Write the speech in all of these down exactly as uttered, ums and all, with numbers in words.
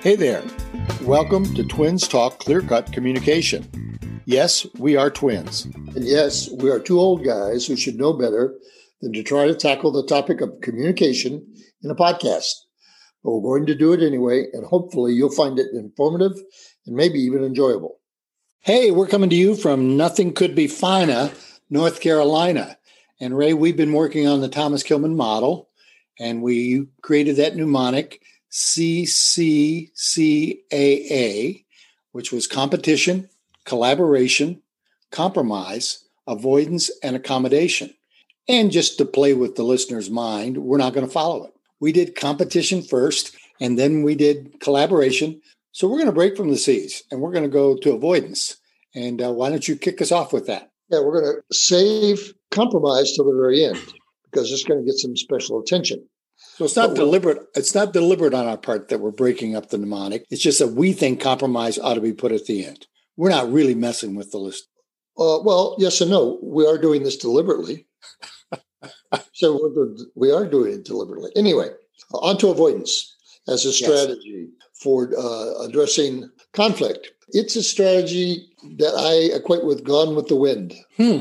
Hey there. Welcome to Twins Talk Clear-Cut Communication. Yes, we are twins. And yes, we are two old guys who should know better than to try to tackle the topic of communication in a podcast. But we're going to do it anyway, and hopefully you'll find it informative and maybe even enjoyable. Hey, we're coming to you from Nothing Could Be Finer, North Carolina. And Ray, we've been working on the Thomas Kilman model, and we created that mnemonic C C C A A, which was competition, collaboration, compromise, avoidance, and accommodation. And just to play with the listener's mind, we're not going to follow it. We did competition first, and then we did collaboration. So we're going to break from the C's, and we're going to go to avoidance. And uh, why don't you kick us off with that? Yeah, we're going to save compromise till the very end, because it's going to get some special attention. So it's not deliberate. It's not deliberate on our part that we're breaking up the mnemonic. It's just that we think compromise ought to be put at the end. We're not really messing with the list. Uh, well, yes and no. We are doing this deliberately. so we're, we are doing it deliberately. Anyway, on to avoidance as a strategy yes. for uh, addressing conflict. It's a strategy that I equate with Gone with the Wind. Hmm.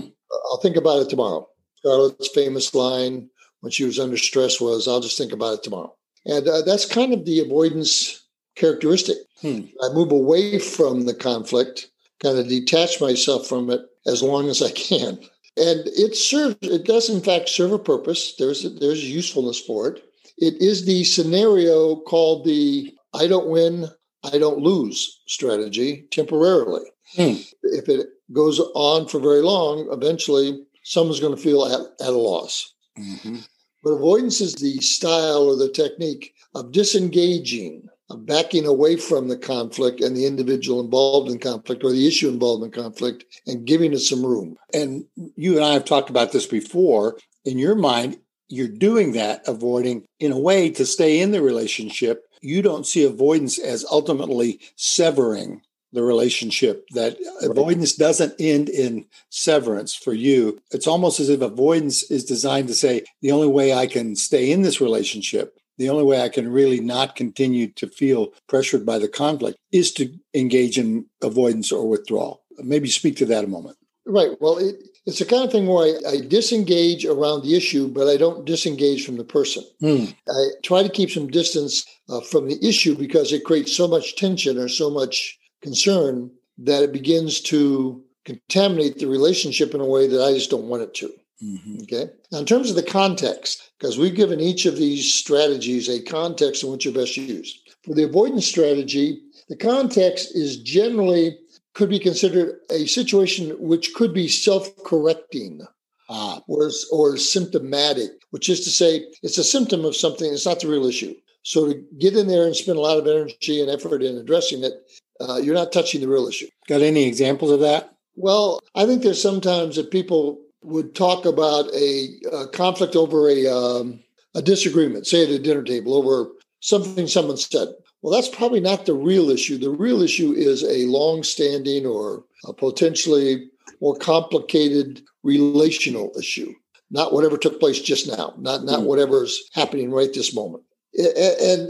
I'll think about it tomorrow. Charlotte's famous line, when she was under stress, was, I'll just think about it tomorrow. And uh, that's kind of the avoidance characteristic. Hmm. I move away from the conflict, kind of detach myself from it as long as I can. And it serves, it does in fact serve a purpose. There's a, there's usefulness for it. It is the scenario called the I don't win, I don't lose strategy temporarily. Hmm. If it goes on for very long, eventually someone's going to feel at, at a loss. Mm-hmm. But avoidance is the style or the technique of disengaging, of backing away from the conflict and the individual involved in conflict or the issue involved in conflict and giving it some room. And you and I have talked about this before. In your mind, you're doing that, avoiding in a way to stay in the relationship. You don't see avoidance as ultimately severing the relationship, that right. Avoidance doesn't end in severance for you. It's almost as if avoidance is designed to say, the only way I can stay in this relationship, the only way I can really not continue to feel pressured by the conflict is to engage in avoidance or withdrawal. Maybe speak to that a moment. Right. Well, it, it's the kind of thing where I, I disengage around the issue, but I don't disengage from the person. Mm. I try to keep some distance uh, from the issue because it creates so much tension or so much concern that it begins to contaminate the relationship in a way that I just don't want it to. Mm-hmm. Okay. Now, in terms of the context, because we've given each of these strategies a context in which you're best used. For the avoidance strategy, the context is generally could be considered a situation which could be self-correcting ah. or, or symptomatic, which is to say it's a symptom of something. It's not the real issue. So to get in there and spend a lot of energy and effort in addressing it, Uh, you're not touching the real issue. Got any examples of that? Well, I think there's sometimes that people would talk about a, a conflict over a, um, a disagreement, say at a dinner table, over something someone said. Well, that's probably not the real issue. The real issue is a long-standing or a potentially more complicated relational issue, not whatever took place just now, not, not mm. whatever's happening right this moment. And... and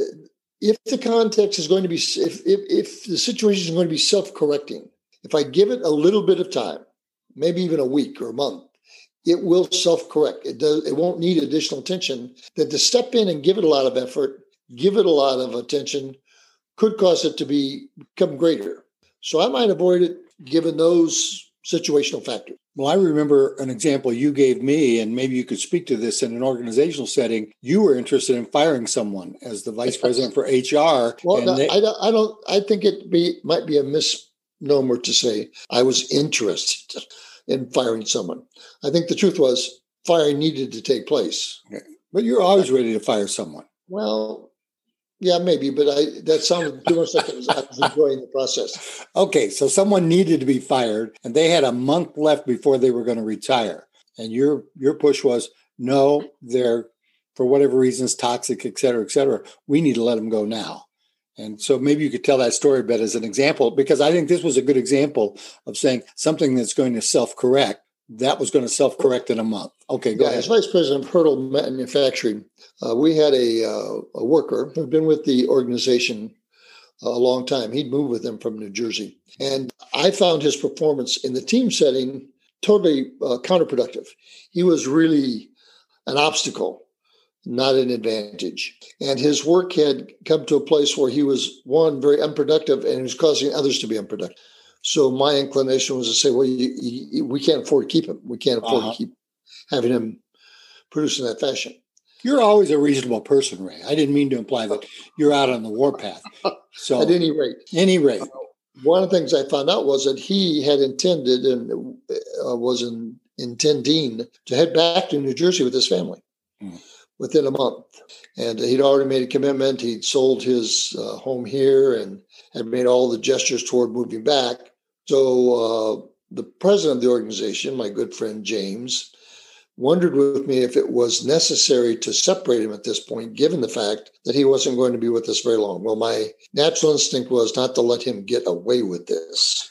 If the context is going to be, if, if if the situation is going to be self-correcting, if I give it a little bit of time, maybe even a week or a month, it will self-correct. It does. It won't need additional attention. That to step in and give it a lot of effort, give it a lot of attention, could cause it to be become greater. So I might avoid it given those situational factors. Well, I remember an example you gave me, and maybe you could speak to this in an organizational setting. You were interested in firing someone as the vice president for H R. Well, and no, they- I, don't, I don't. I think it be might be a misnomer to say I was interested in firing someone. I think the truth was firing needed to take place. Okay. But you're always ready to fire someone. Well. Yeah, maybe, but I, that sounded too much like I was, I was enjoying the process. Okay, so someone needed to be fired, and they had a month left before they were going to retire. And your your push was, no, they're, for whatever reasons, toxic, et cetera, et cetera. We need to let them go now. And so maybe you could tell that story, but as an example, because I think this was a good example of saying something that's going to self-correct. That was going to self-correct in a month. Okay, go yeah, ahead. As vice president of Hurdle Manufacturing, uh, we had a, uh, a worker who'd been with the organization a long time. He'd moved with them from New Jersey. And I found his performance in the team setting totally uh, counterproductive. He was really an obstacle, not an advantage. And his work had come to a place where he was, one, very unproductive, and he was causing others to be unproductive. So my inclination was to say, well, you, you, we can't afford to keep him. We can't afford uh-huh. to keep having him produce in that fashion. You're always a reasonable person, Ray. I didn't mean to imply that you're out on the warpath. So, at any rate. Any rate. Uh, one of the things I found out was that he had intended and uh, was in, intending to head back to New Jersey with his family mm. within a month. And he'd already made a commitment. He'd sold his uh, home here and had made all the gestures toward moving back. So uh, the president of the organization, my good friend James, wondered with me if it was necessary to separate him at this point, given the fact that he wasn't going to be with us very long. Well, my natural instinct was not to let him get away with this.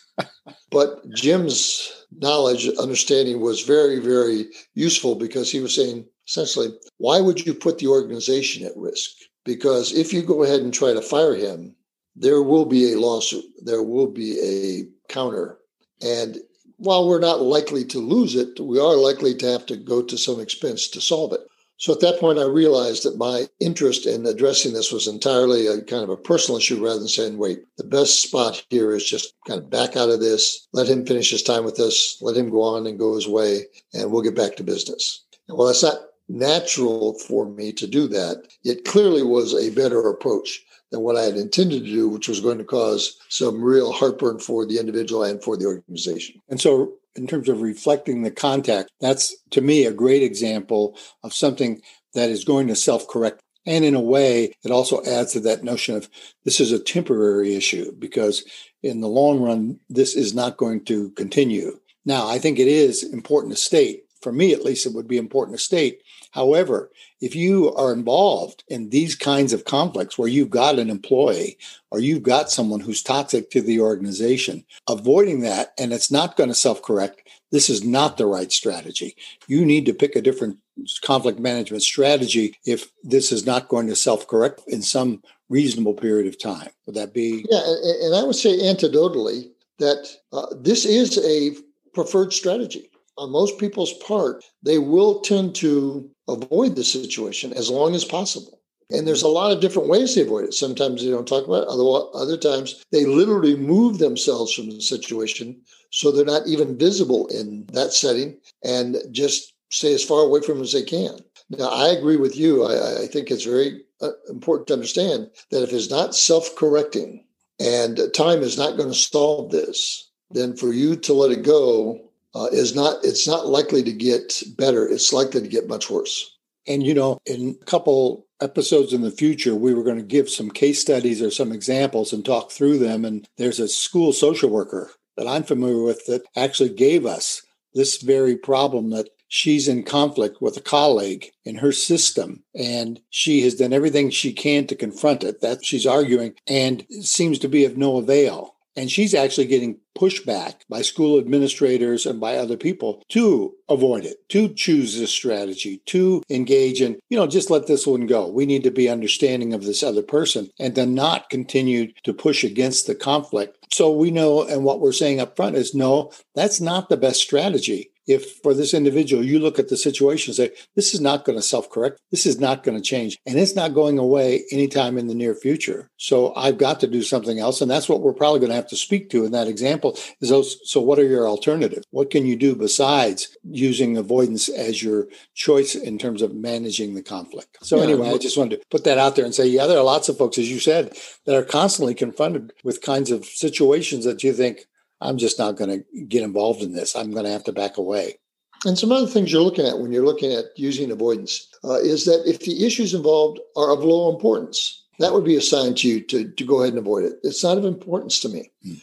But Jim's knowledge, understanding was very, very useful, because he was saying, essentially, why would you put the organization at risk? Because if you go ahead and try to fire him, there will be a lawsuit. There will be a counter. And while we're not likely to lose it, we are likely to have to go to some expense to solve it. So at that point, I realized that my interest in addressing this was entirely a kind of a personal issue, rather than saying, wait, the best spot here is just kind of back out of this, let him finish his time with us, let him go on and go his way, and we'll get back to business. And while that's not natural for me to do that, it clearly was a better approach than what I had intended to do, which was going to cause some real heartburn for the individual and for the organization. And so in terms of reflecting the context, that's, to me, a great example of something that is going to self-correct. And in a way, it also adds to that notion of this is a temporary issue, because in the long run, this is not going to continue. Now, I think it is important to state, for me at least, it would be important to state, however, if you are involved in these kinds of conflicts where you've got an employee or you've got someone who's toxic to the organization, avoiding that, and it's not going to self-correct, this is not the right strategy. You need to pick a different conflict management strategy if this is not going to self-correct in some reasonable period of time. Would that be? Yeah, and I would say anecdotally that uh, this is a preferred strategy. On most people's part, they will tend to avoid the situation as long as possible. And there's a lot of different ways they avoid it. Sometimes they don't talk about it. Other, other times, they literally move themselves from the situation so they're not even visible in that setting and just stay as far away from them as they can. Now, I agree with you. I, I think it's very uh, important to understand that if it's not self-correcting and time is not going to solve this, then for you to let it go Uh, is not, it's not likely to get better. It's likely to get much worse. And, you know, in a couple episodes in the future, we were going to give some case studies or some examples and talk through them. And there's a school social worker that I'm familiar with that actually gave us this very problem, that she's in conflict with a colleague in her system, and she has done everything she can to confront it, that she's arguing, and it seems to be of no avail. And she's actually getting pushback by school administrators and by other people to avoid it, to choose this strategy, to engage in, you know, just let this one go. We need to be understanding of this other person and to not continue to push against the conflict. So we know, and what we're saying up front is, no, that's not the best strategy. If for this individual, you look at the situation and say, this is not going to self-correct, this is not going to change, and it's not going away anytime in the near future. So I've got to do something else. And that's what we're probably going to have to speak to in that example is, those, so what are your alternatives? What can you do besides using avoidance as your choice in terms of managing the conflict? So yeah, anyway, I just wanted to put that out there and say, yeah, there are lots of folks, as you said, that are constantly confronted with kinds of situations that you think, I'm just not going to get involved in this. I'm going to have to back away. And some other things you're looking at when you're looking at using avoidance uh, is that if the issues involved are of low importance, that would be a sign to you to, to go ahead and avoid it. It's not of importance to me. Hmm.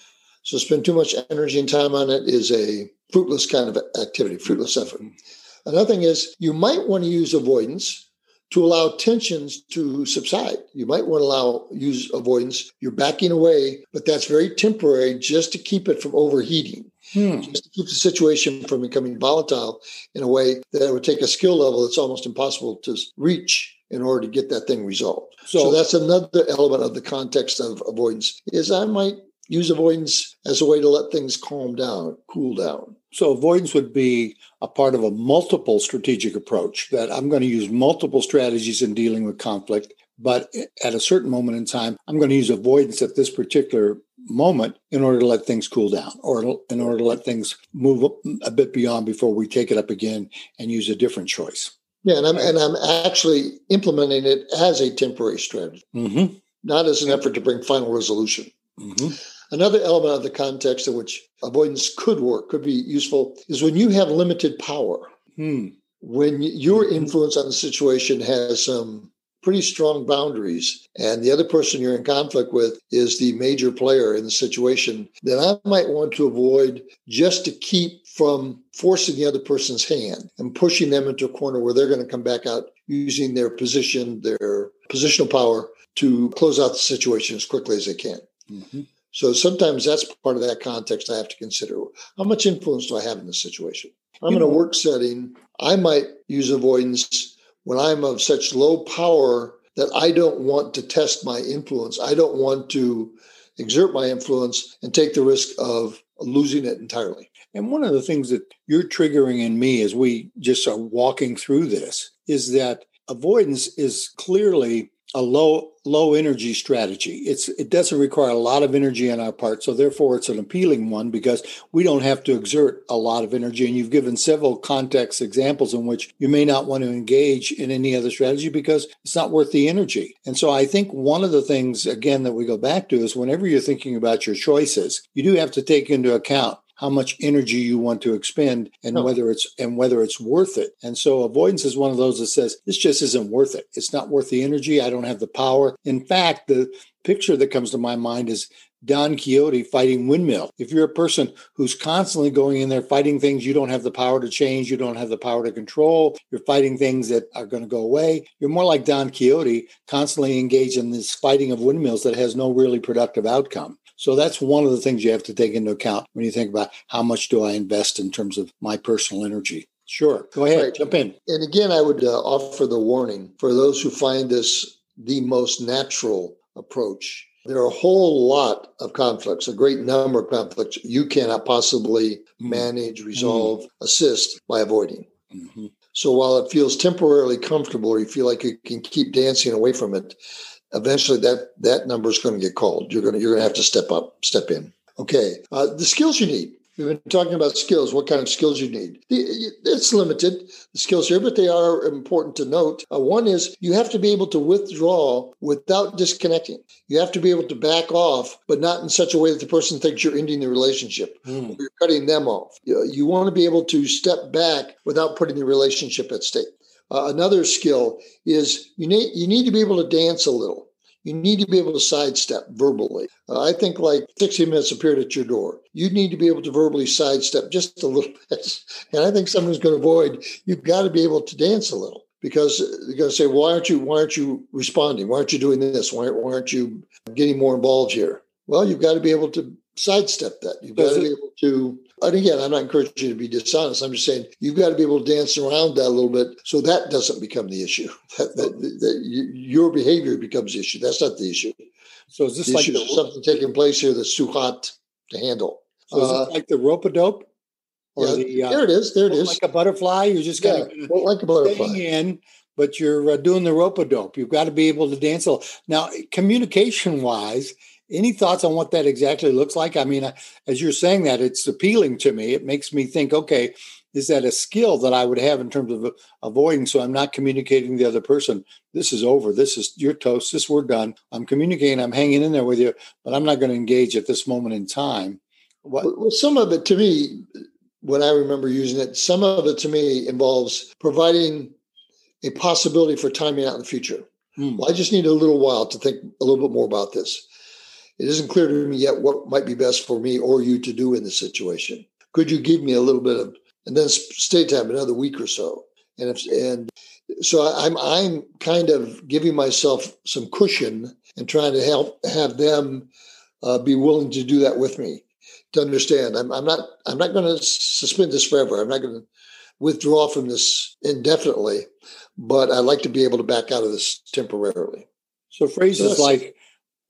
So spend too much energy and time on it is a fruitless kind of activity, fruitless effort. Another thing is you might want to use avoidance to allow tensions to subside. You might want to allow use avoidance. You're backing away, but that's very temporary just to keep it from overheating, hmm. just to keep the situation from becoming volatile in a way that it would take a skill level that's almost impossible to reach in order to get that thing resolved. So, so that's another element of the context of avoidance, is I might use avoidance as a way to let things calm down, cool down. So avoidance would be a part of a multiple strategic approach, that I'm going to use multiple strategies in dealing with conflict, but at a certain moment in time, I'm going to use avoidance at this particular moment in order to let things cool down, or in order to let things move a bit beyond before we take it up again and use a different choice. Yeah, and I'm, and I'm actually implementing it as a temporary strategy, mm-hmm. not as an effort to bring final resolution. Mm-hmm. Another element of the context in which avoidance could work, could be useful, is when you have limited power. Hmm. When your influence on the situation has some pretty strong boundaries, and the other person you're in conflict with is the major player in the situation, then I might want to avoid just to keep from forcing the other person's hand and pushing them into a corner where they're going to come back out using their position, their positional power to close out the situation as quickly as they can. Mm-hmm. So sometimes that's part of that context I have to consider. How much influence do I have in this situation? I'm you in know, a work setting. I might use avoidance when I'm of such low power that I don't want to test my influence. I don't want to exert my influence and take the risk of losing it entirely. And one of the things that you're triggering in me as we just are walking through this is that avoidance is clearly a low low energy strategy. It's it doesn't require a lot of energy on our part, so therefore it's an appealing one because we don't have to exert a lot of energy. And you've given several context examples in which you may not want to engage in any other strategy because it's not worth the energy. And so I think one of the things, again, that we go back to is whenever you're thinking about your choices, you do have to take into account how much energy you want to expend and oh. whether it's and whether it's worth it. And so avoidance is one of those that says, this just isn't worth it. It's not worth the energy. I don't have the power. In fact, the picture that comes to my mind is Don Quixote fighting windmill. If you're a person who's constantly going in there fighting things you don't have the power to change, you don't have the power to control, you're fighting things that are going to go away, you're more like Don Quixote, constantly engaged in this fighting of windmills that has no really productive outcome. So that's one of the things you have to take into account when you think about how much do I invest in terms of my personal energy. Sure. Go ahead. Right. Jump in. And again, I would uh, offer the warning for those who find this the most natural approach. There are a whole lot of conflicts, a great number of conflicts you cannot possibly manage, resolve, mm-hmm. assist by avoiding. Mm-hmm. So while it feels temporarily comfortable, or you feel like you can keep dancing away from it, eventually that, that number is going to get called. You're going to, you're going to have to step up, step in. Okay. Uh, the skills you need. We've been talking about skills, what kind of skills you need. It's limited, the skills here, but they are important to note. Uh, one is you have to be able to withdraw without disconnecting. You have to be able to back off, but not in such a way that the person thinks you're ending the relationship mm. or you're cutting them off. You know, you want to be able to step back without putting the relationship at stake. Uh, another skill is you need you need to be able to dance a little. You need to be able to sidestep verbally. Uh, I think like sixty minutes appeared at your door. You need to be able to verbally sidestep just a little bit. And I think someone's going to avoid, you've got to be able to dance a little because they're going to say, why aren't you, why aren't you responding? Why aren't you doing this? Why, why aren't you getting more involved here? Well, you've got to be able to sidestep that. You've got to be able to, and again, I'm not encouraging you to be dishonest. I'm just saying you've got to be able to dance around that a little bit so that doesn't become the issue. That, that, that your behavior becomes the issue. That's not the issue. So is this the like the, something taking place here that's too hot to handle? So is uh, it like the rope-a-dope? Or yeah, the, uh, there it is. There it is. Like a butterfly. You're just kind yeah, of like a butterfly. In, but you're uh, doing the rope-a-dope. You've got to be able to dance a little. Now, communication-wise, any thoughts on what that exactly looks like? I mean, as you're saying that, it's appealing to me. It makes me think, okay, is that a skill that I would have in terms of avoiding? So I'm not communicating to the other person. This is over. This is your toast. This, we're done. I'm communicating. I'm hanging in there with you, but I'm not going to engage at this moment in time. What? Well, some of it to me, when I remember using it, some of it to me involves providing a possibility for timing out in the future. Hmm. Well, I just need a little while to think a little bit more about this. It isn't clear to me yet what might be best for me or you to do in this situation. Could you give me a little bit of, and then stay time another week or so? And it's, and so I'm I'm kind of giving myself some cushion and trying to help have them uh, be willing to do that with me, to understand. I'm I'm not I'm not going to suspend this forever. I'm not going to withdraw from this indefinitely, but I like to be able to back out of this temporarily. So phrases so like,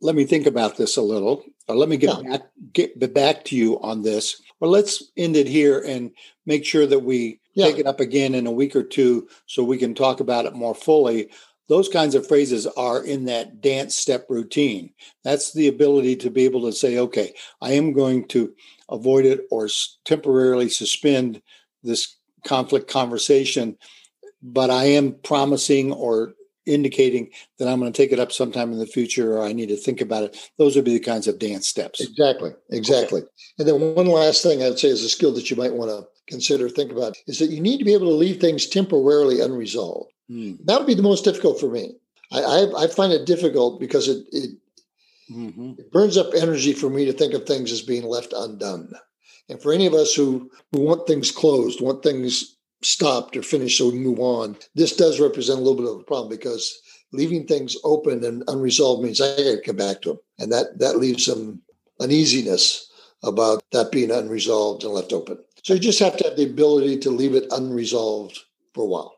"Let me think about this a little," or "Let me get yeah. back get back to you on this," or "Let's end it here and make sure that we yeah. take it up again in a week or two so we can talk about it more fully." Those kinds of phrases are in that dance step routine. That's the ability to be able to say, "Okay, I am going to avoid it or temporarily suspend this conflict conversation, but I am promising or indicating that I'm going to take it up sometime in the future, or I need to think about it." Those would be the kinds of dance steps. Exactly. Exactly. Okay. And then one last thing I'd say is a skill that you might want to consider, think about, is that you need to be able to leave things temporarily unresolved. Mm. That would be the most difficult for me. I, I, I find it difficult because it, it, mm-hmm. it burns up energy for me to think of things as being left undone. And for any of us who, who want things closed, want things stopped or finished so we move on, this does represent a little bit of a problem, because leaving things open and unresolved means I got to come back to them. And that, that leaves some uneasiness about that being unresolved and left open. So you just have to have the ability to leave it unresolved for a while.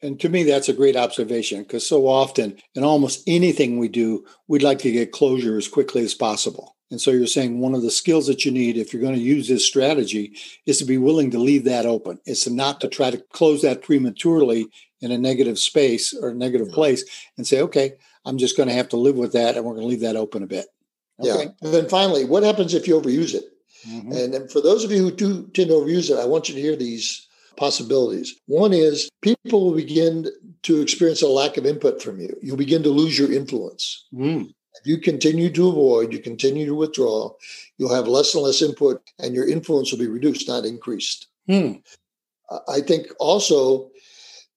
And to me, that's a great observation, because so often in almost anything we do, we'd like to get closure as quickly as possible. And so you're saying one of the skills that you need if you're going to use this strategy is to be willing to leave that open. It's not to try to close that prematurely in a negative space or a negative place and say, "Okay, I'm just going to have to live with that, and we're going to leave that open a bit." Okay. Yeah. And then finally, what happens if you overuse it? Mm-hmm. And, and for those of you who do tend to overuse it, I want you to hear these possibilities. One is people will begin to experience a lack of input from you. You'll begin to lose your influence. Mm. If you continue to avoid, you continue to withdraw, you'll have less and less input, and your influence will be reduced, not increased. Hmm. I think also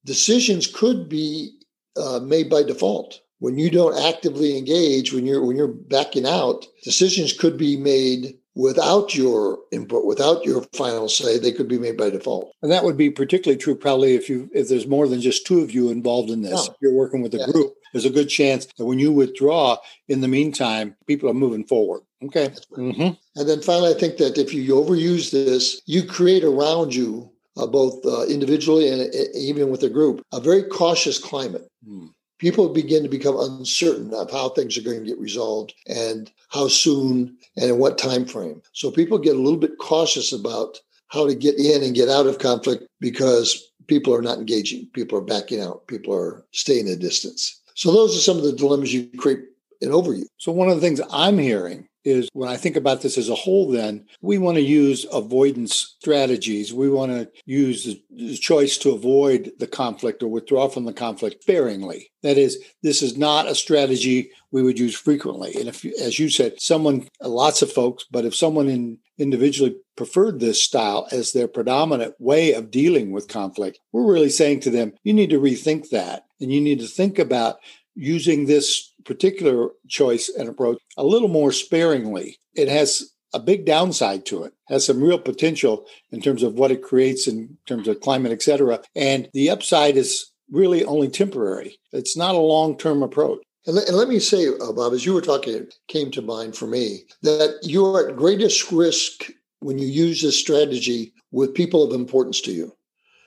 decisions could be uh, made by default. When you don't actively engage, when you're when you're backing out, decisions could be made without your input, without your final say. They could be made by default. And that would be particularly true probably if you if there's more than just two of you involved in this. Yeah. If you're working with a yeah. group, there's a good chance that when you withdraw, in the meantime, people are moving forward. Okay. Right. Mm-hmm. And then finally, I think that if you overuse this, you create around you, uh, both uh, individually and uh, even with a group, a very cautious climate. Mm. People begin to become uncertain of how things are going to get resolved and how soon and in what time frame. So people get a little bit cautious about how to get in and get out of conflict because people are not engaging. People are backing out. People are staying at a distance. So those are some of the dilemmas you create in overuse. So one of the things I'm hearing is when I think about this as a whole, then we want to use avoidance strategies. We want to use the choice to avoid the conflict or withdraw from the conflict sparingly. That is, this is not a strategy we would use frequently. And if, as you said, someone, lots of folks, but if someone in, individually preferred this style as their predominant way of dealing with conflict, we're really saying to them, you need to rethink that. And you need to think about using this particular choice and approach a little more sparingly. It has a big downside to it, has some real potential in terms of what it creates in terms of climate, et cetera. And the upside is really only temporary. It's not a long-term approach. And let, and let me say, uh, Bob, as you were talking, it came to mind for me that you are at greatest risk when you use this strategy with people of importance to you,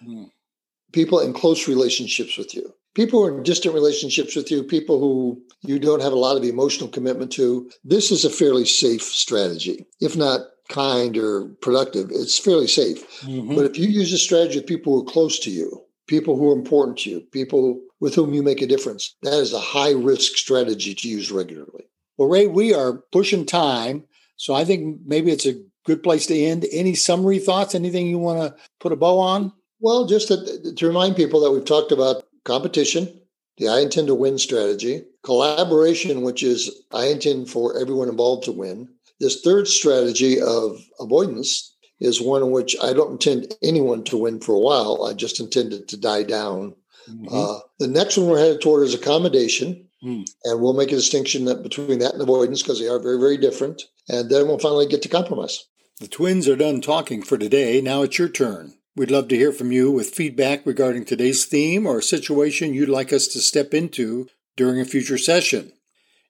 mm. people in close relationships with you. People who are in distant relationships with you, people who you don't have a lot of emotional commitment to, this is a fairly safe strategy. If not kind or productive, it's fairly safe. Mm-hmm. But if you use a strategy of people who are close to you, people who are important to you, people with whom you make a difference, that is a high-risk strategy to use regularly. Well, Ray, we are pushing time, so I think maybe it's a good place to end. Any summary thoughts, anything you want to put a bow on? Well, just to, to remind people that we've talked about competition, the I intend to win strategy, collaboration, which is I intend for everyone involved to win. This third strategy of avoidance is one in which I don't intend anyone to win for a while. I just intend it to die down. Mm-hmm. Uh, the next one we're headed toward is accommodation. Mm. And we'll make a distinction that between that and avoidance because they are very, very different. And then we'll finally get to compromise. The twins are done talking for today. Now it's your turn. We'd love to hear from you with feedback regarding today's theme or a situation you'd like us to step into during a future session.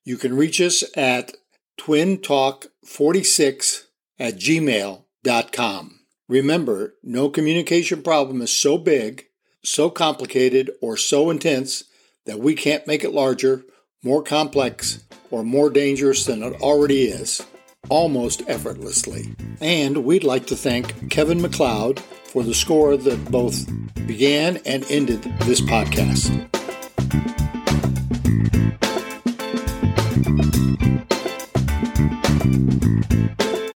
You can reach us at twin talk four six at gmail dot com. Remember, no communication problem is so big, so complicated, or so intense that we can't make it larger, more complex, or more dangerous than it already is, almost effortlessly. And we'd like to thank Kevin MacLeod for the score that both began and ended this podcast.